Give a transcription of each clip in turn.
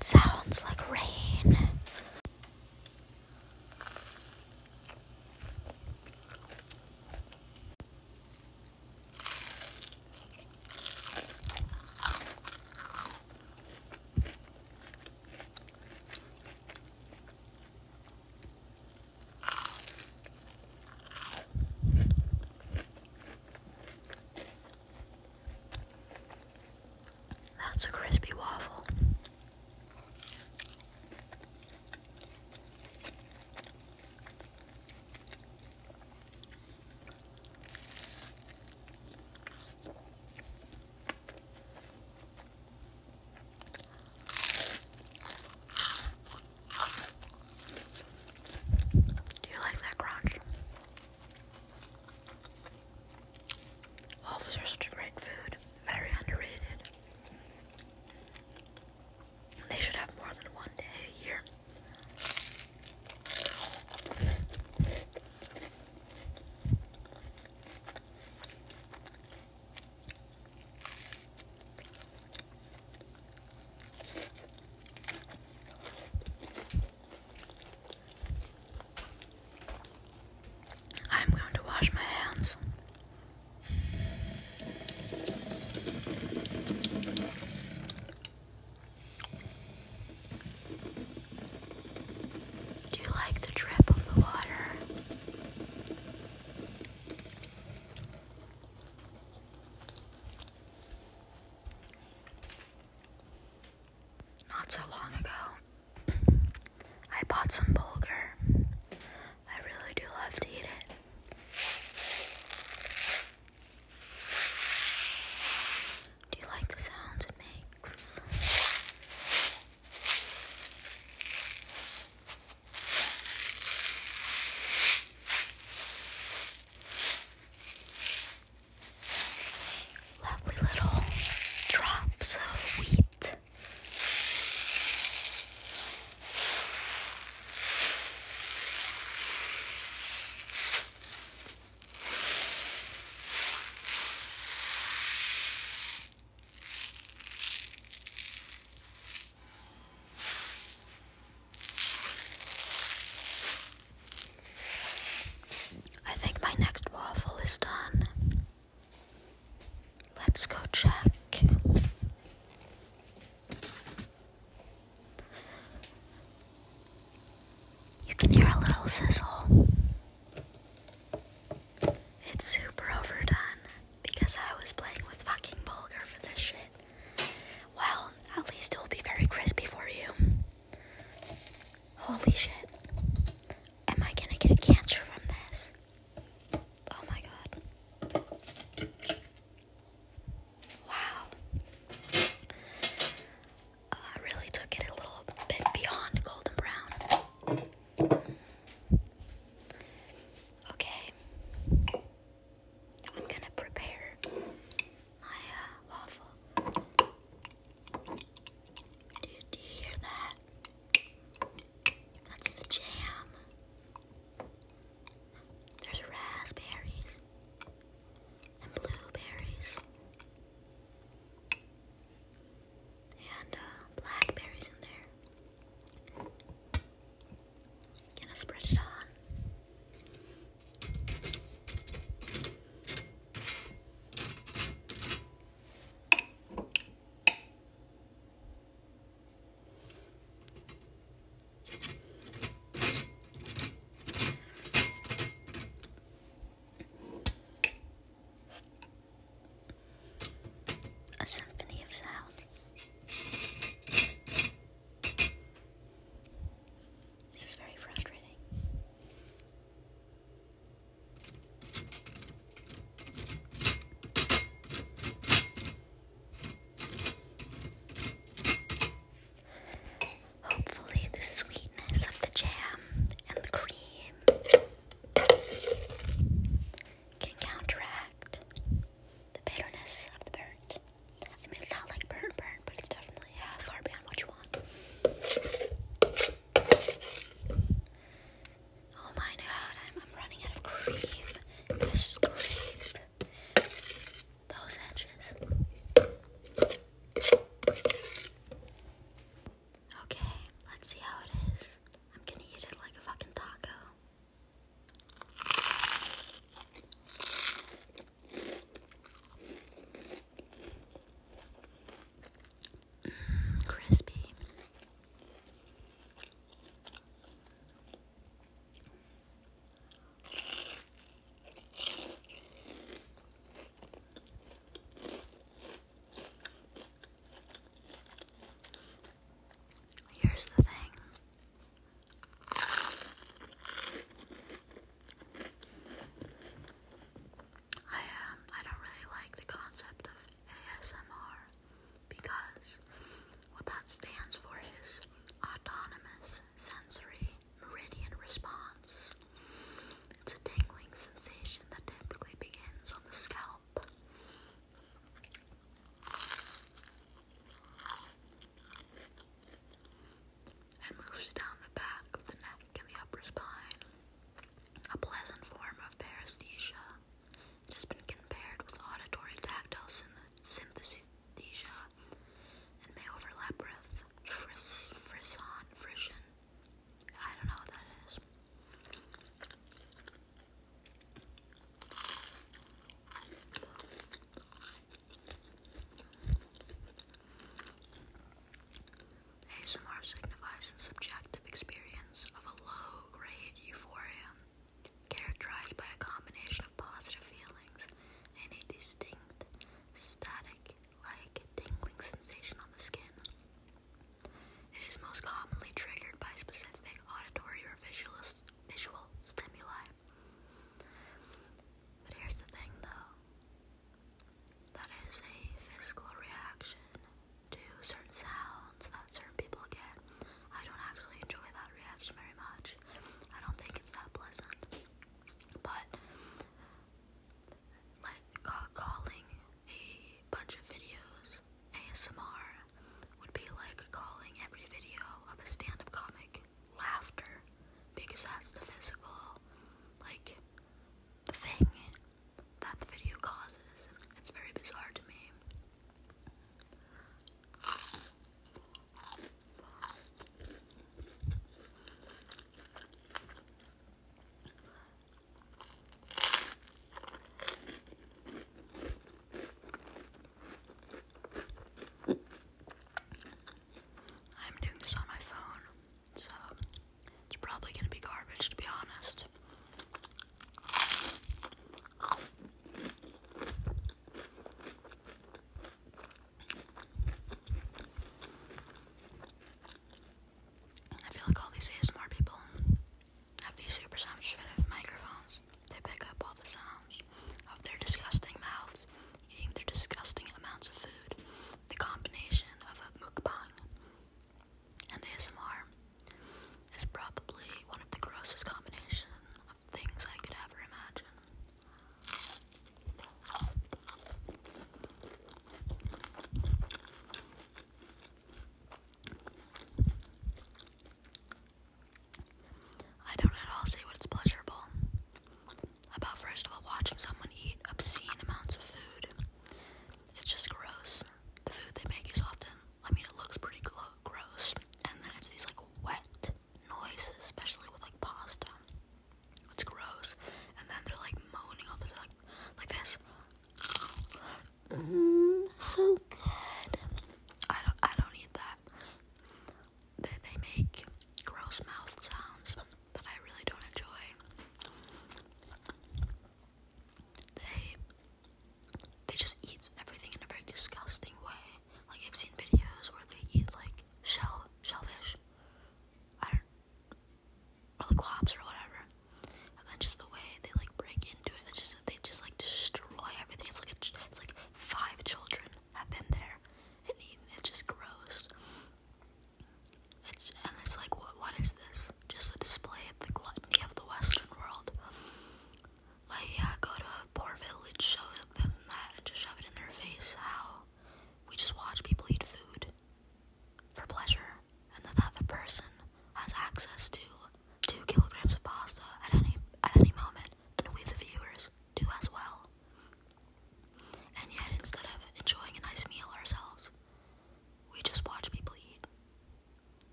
That sounds like rain. That's a crispy waffle. So long ago, I bought some bulgur. I really do love to eat it. Do you like the sounds it makes? Lovely little drops of wheat. Let's go check. You can hear a little sizzle. It's super overdone because I was playing with fucking bulgur for this shit. Well, at least it'll be very crispy for you. Holy shit. Am I gonna get a cancer from this? Oh my god. Wow.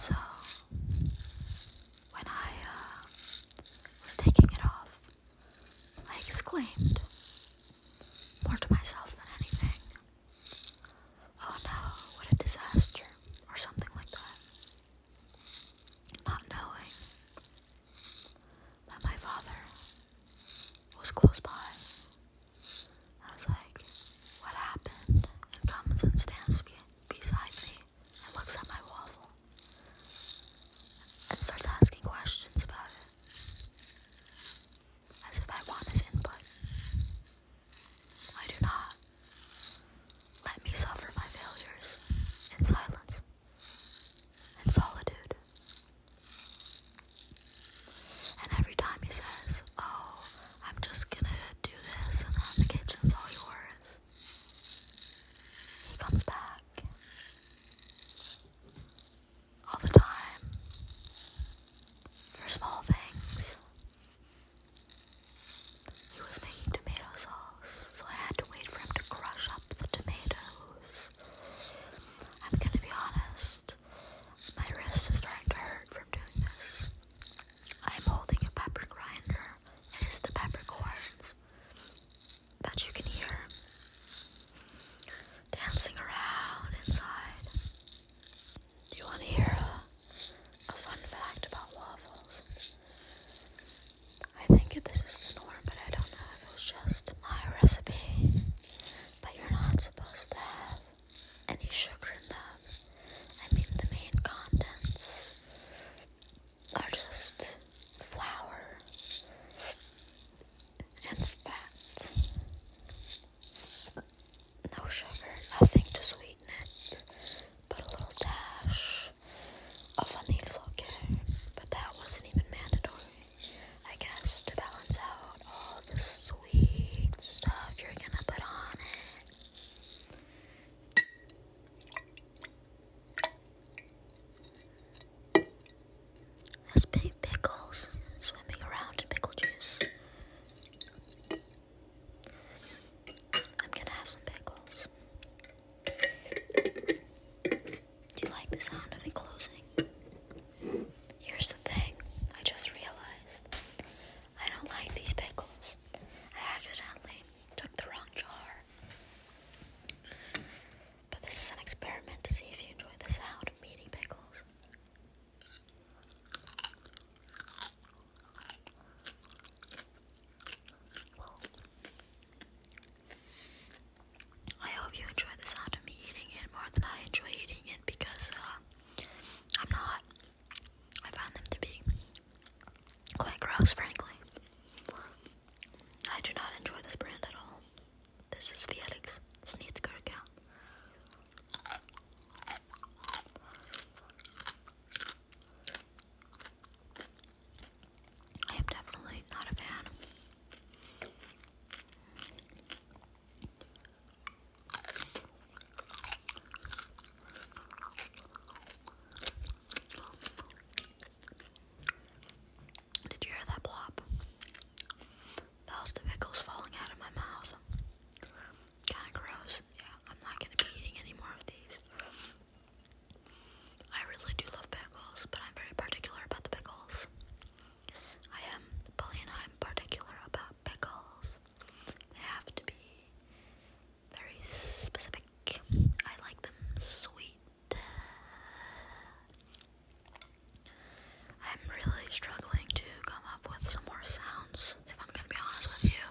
So when I was taking it off, I exclaimed, more to myself than anything, "Oh no, what a disaster," or something like that, not knowing that my father was close by. I was like, what happened? And comes and stands beside me and looks at my waffle and starts asking questions about it, as if I want his input. I do not. Let me suffer my failures in silence, in solitude. And every time he says, "Oh, I'm just gonna do this and then the kitchen's all yours," he comes back. All the time, for small things. He was making tomato sauce, so I had to wait for him to crush up the tomatoes. I'm gonna be honest, my wrist is starting to hurt from doing this. I'm holding a pepper grinder. It is the peppercorns that you can hear dancing around inside. Do you want to hear a fun fact about waffles? I think this is the norm, but I don't know if it was just my recipe. But you're not supposed to have any sugar in them. I mean, the main contents are just flour and fat. No sugar, nothing to sweeten it, but a little dash of vanilla. But that wasn't even mandatory, I guess, to balance out all the sweet stuff you're gonna put on it. There's big pickles swimming around in pickle juice. I'm gonna have some pickles. Do you like the sound of it closing? Here's the thing, I just realized I don't like these pickles. I accidentally took the wrong jar. But this is an experiment to see if you enjoy the sound of me eating pickles. I hope you enjoy the sound of me eating it more than I enjoy eating it, because I'm not. I found them to be quite gross, frankly. I do not enjoy this brand at all. This is Felix Snitkerka. I am definitely not a fan. Did you hear that plop? That was the pickles falling out of my mouth. Kinda gross. Yeah, I'm not gonna be eating any more of these. I really do love pickles, but I'm very particular about the pickles. I am, Paulina, I'm particular about pickles. They have to be very specific. I like them sweet. I'm really struggling to come up with some more sounds, if I'm gonna be honest with you,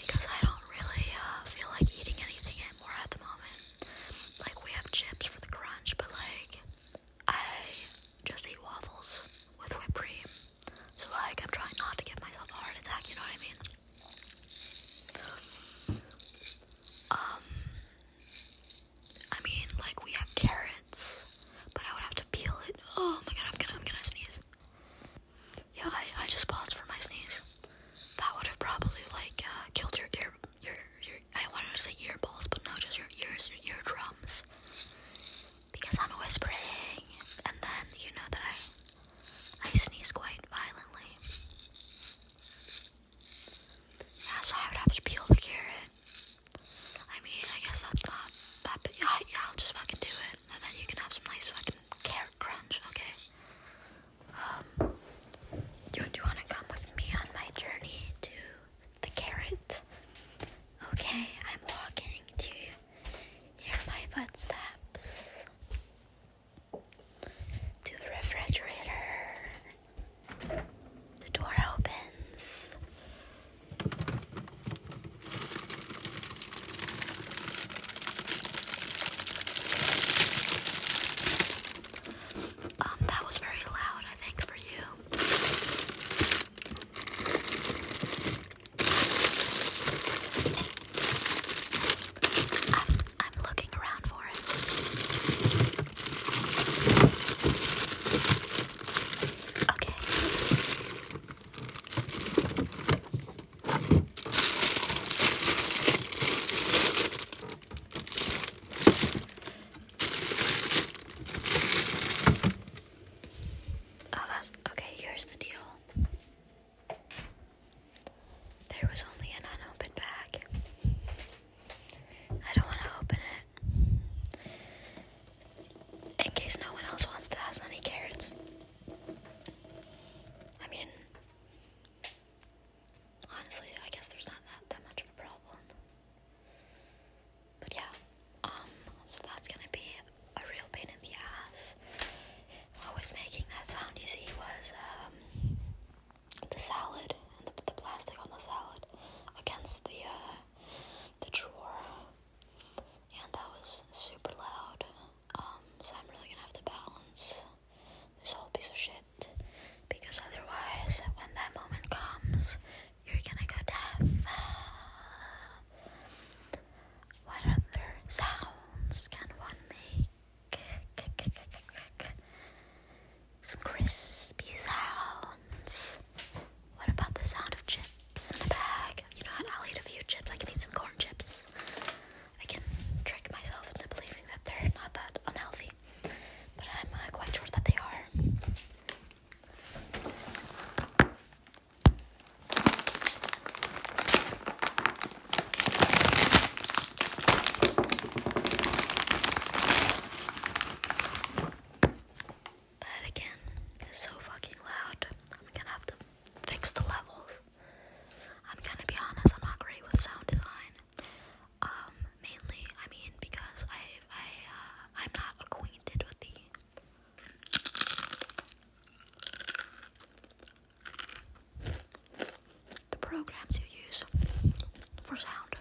because I don't really feel like eating anything anymore at the moment. Like, we have chips for the crunch, but like, I just eat waffles with whipped cream. So like, I'm trying not to give myself a heart attack, you know what I mean? I mean, like, we have carrots, but I would have to peel it. Oh my god, I'm gonna sneeze. Yeah, I just paused for my sneeze. That would have probably like killed your I wanted to say earballs, but no, just your ears, your eardrums. in case no one else wants to ask any carrots. I mean, honestly, I guess there's not that much of a problem. But yeah, so that's gonna be a real pain in the ass. What was making that sound, you see, was the salad, and the plastic on the salad against the drawer. And that was super loud. So I'm really gonna have to balance this whole piece of shit, because otherwise, when that moment comes, you're gonna go deaf. What other sounds can one make? Some crispy sounds. What about the sound of chips in a bag? You know what, I'll eat a few chips. I can eat some corn chips. I can trick myself into believing that they're not that unhealthy, but I'm quite sure that they are. That again is so fucking loud. I'm gonna have to fix the levels. I'm gonna be honest, I'm not great with sound design. Mainly, I mean, because I'm not acquainted with the programs you use for sound.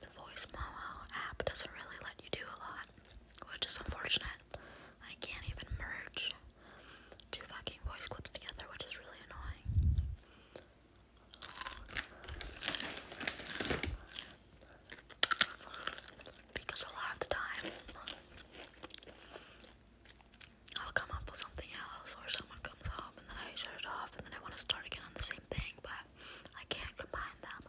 The VoiceMomo app doesn't really let you do a lot, which is unfortunate. I can't even merge two fucking voice clips together, which is really annoying. Because a lot of the time, I'll come up with something else, or someone comes up, and then I shut it off, and then I want to start again on the same thing, but I can't combine them.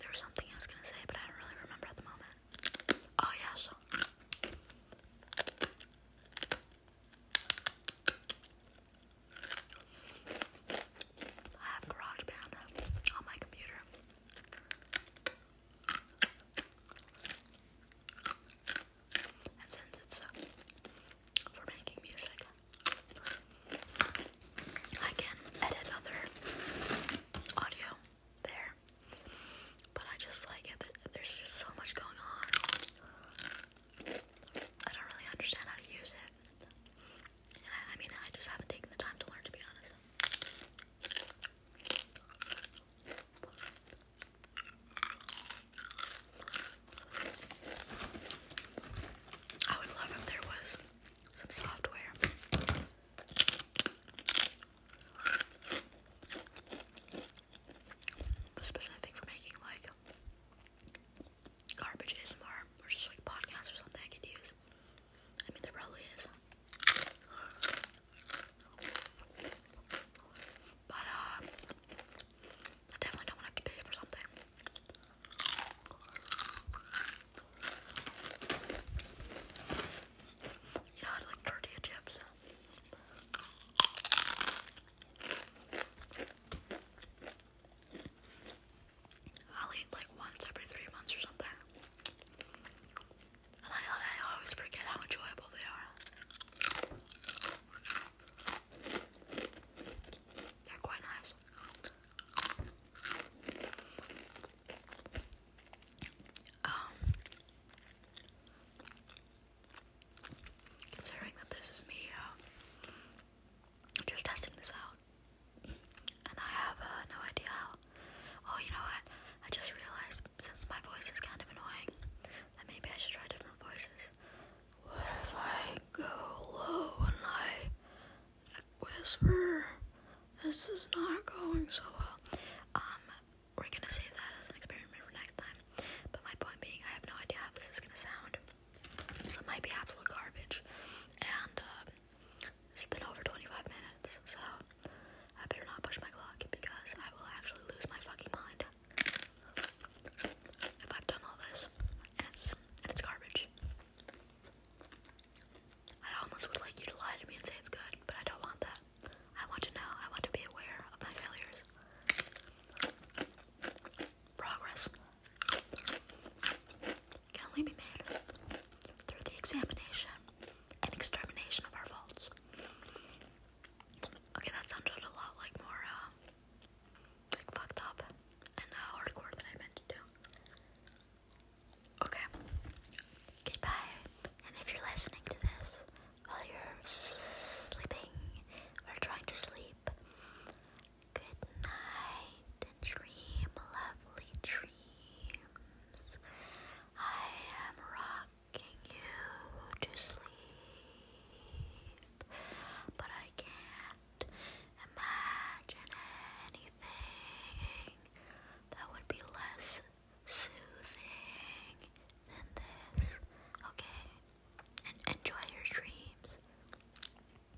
There was something I was gonna say, but I don't really remember at the moment. Oh yeah, so I have GarageBand on my computer. And since it's for making music, I can edit other audio there. But I just like it that there's just so much going on. I don't really understand how to use it. And I mean, I just haven't taken the time to learn, to be honest. I would love if there was some software specific for making like garbage ASMR, or just like podcasts or something I could use. I mean, there probably is. But I definitely don't want to have to pay for something. You know, I'd like tortilla chips. I'll eat like once every 3 months or something. And I always forget how enjoyable they are. They're quite nice. Considering that this is me just testing this out, and I have no idea how. Oh, you know what? I just realized, since my voice is kind of annoying, that maybe I should try different voices. What if I go low and I whisper? This is not going so well.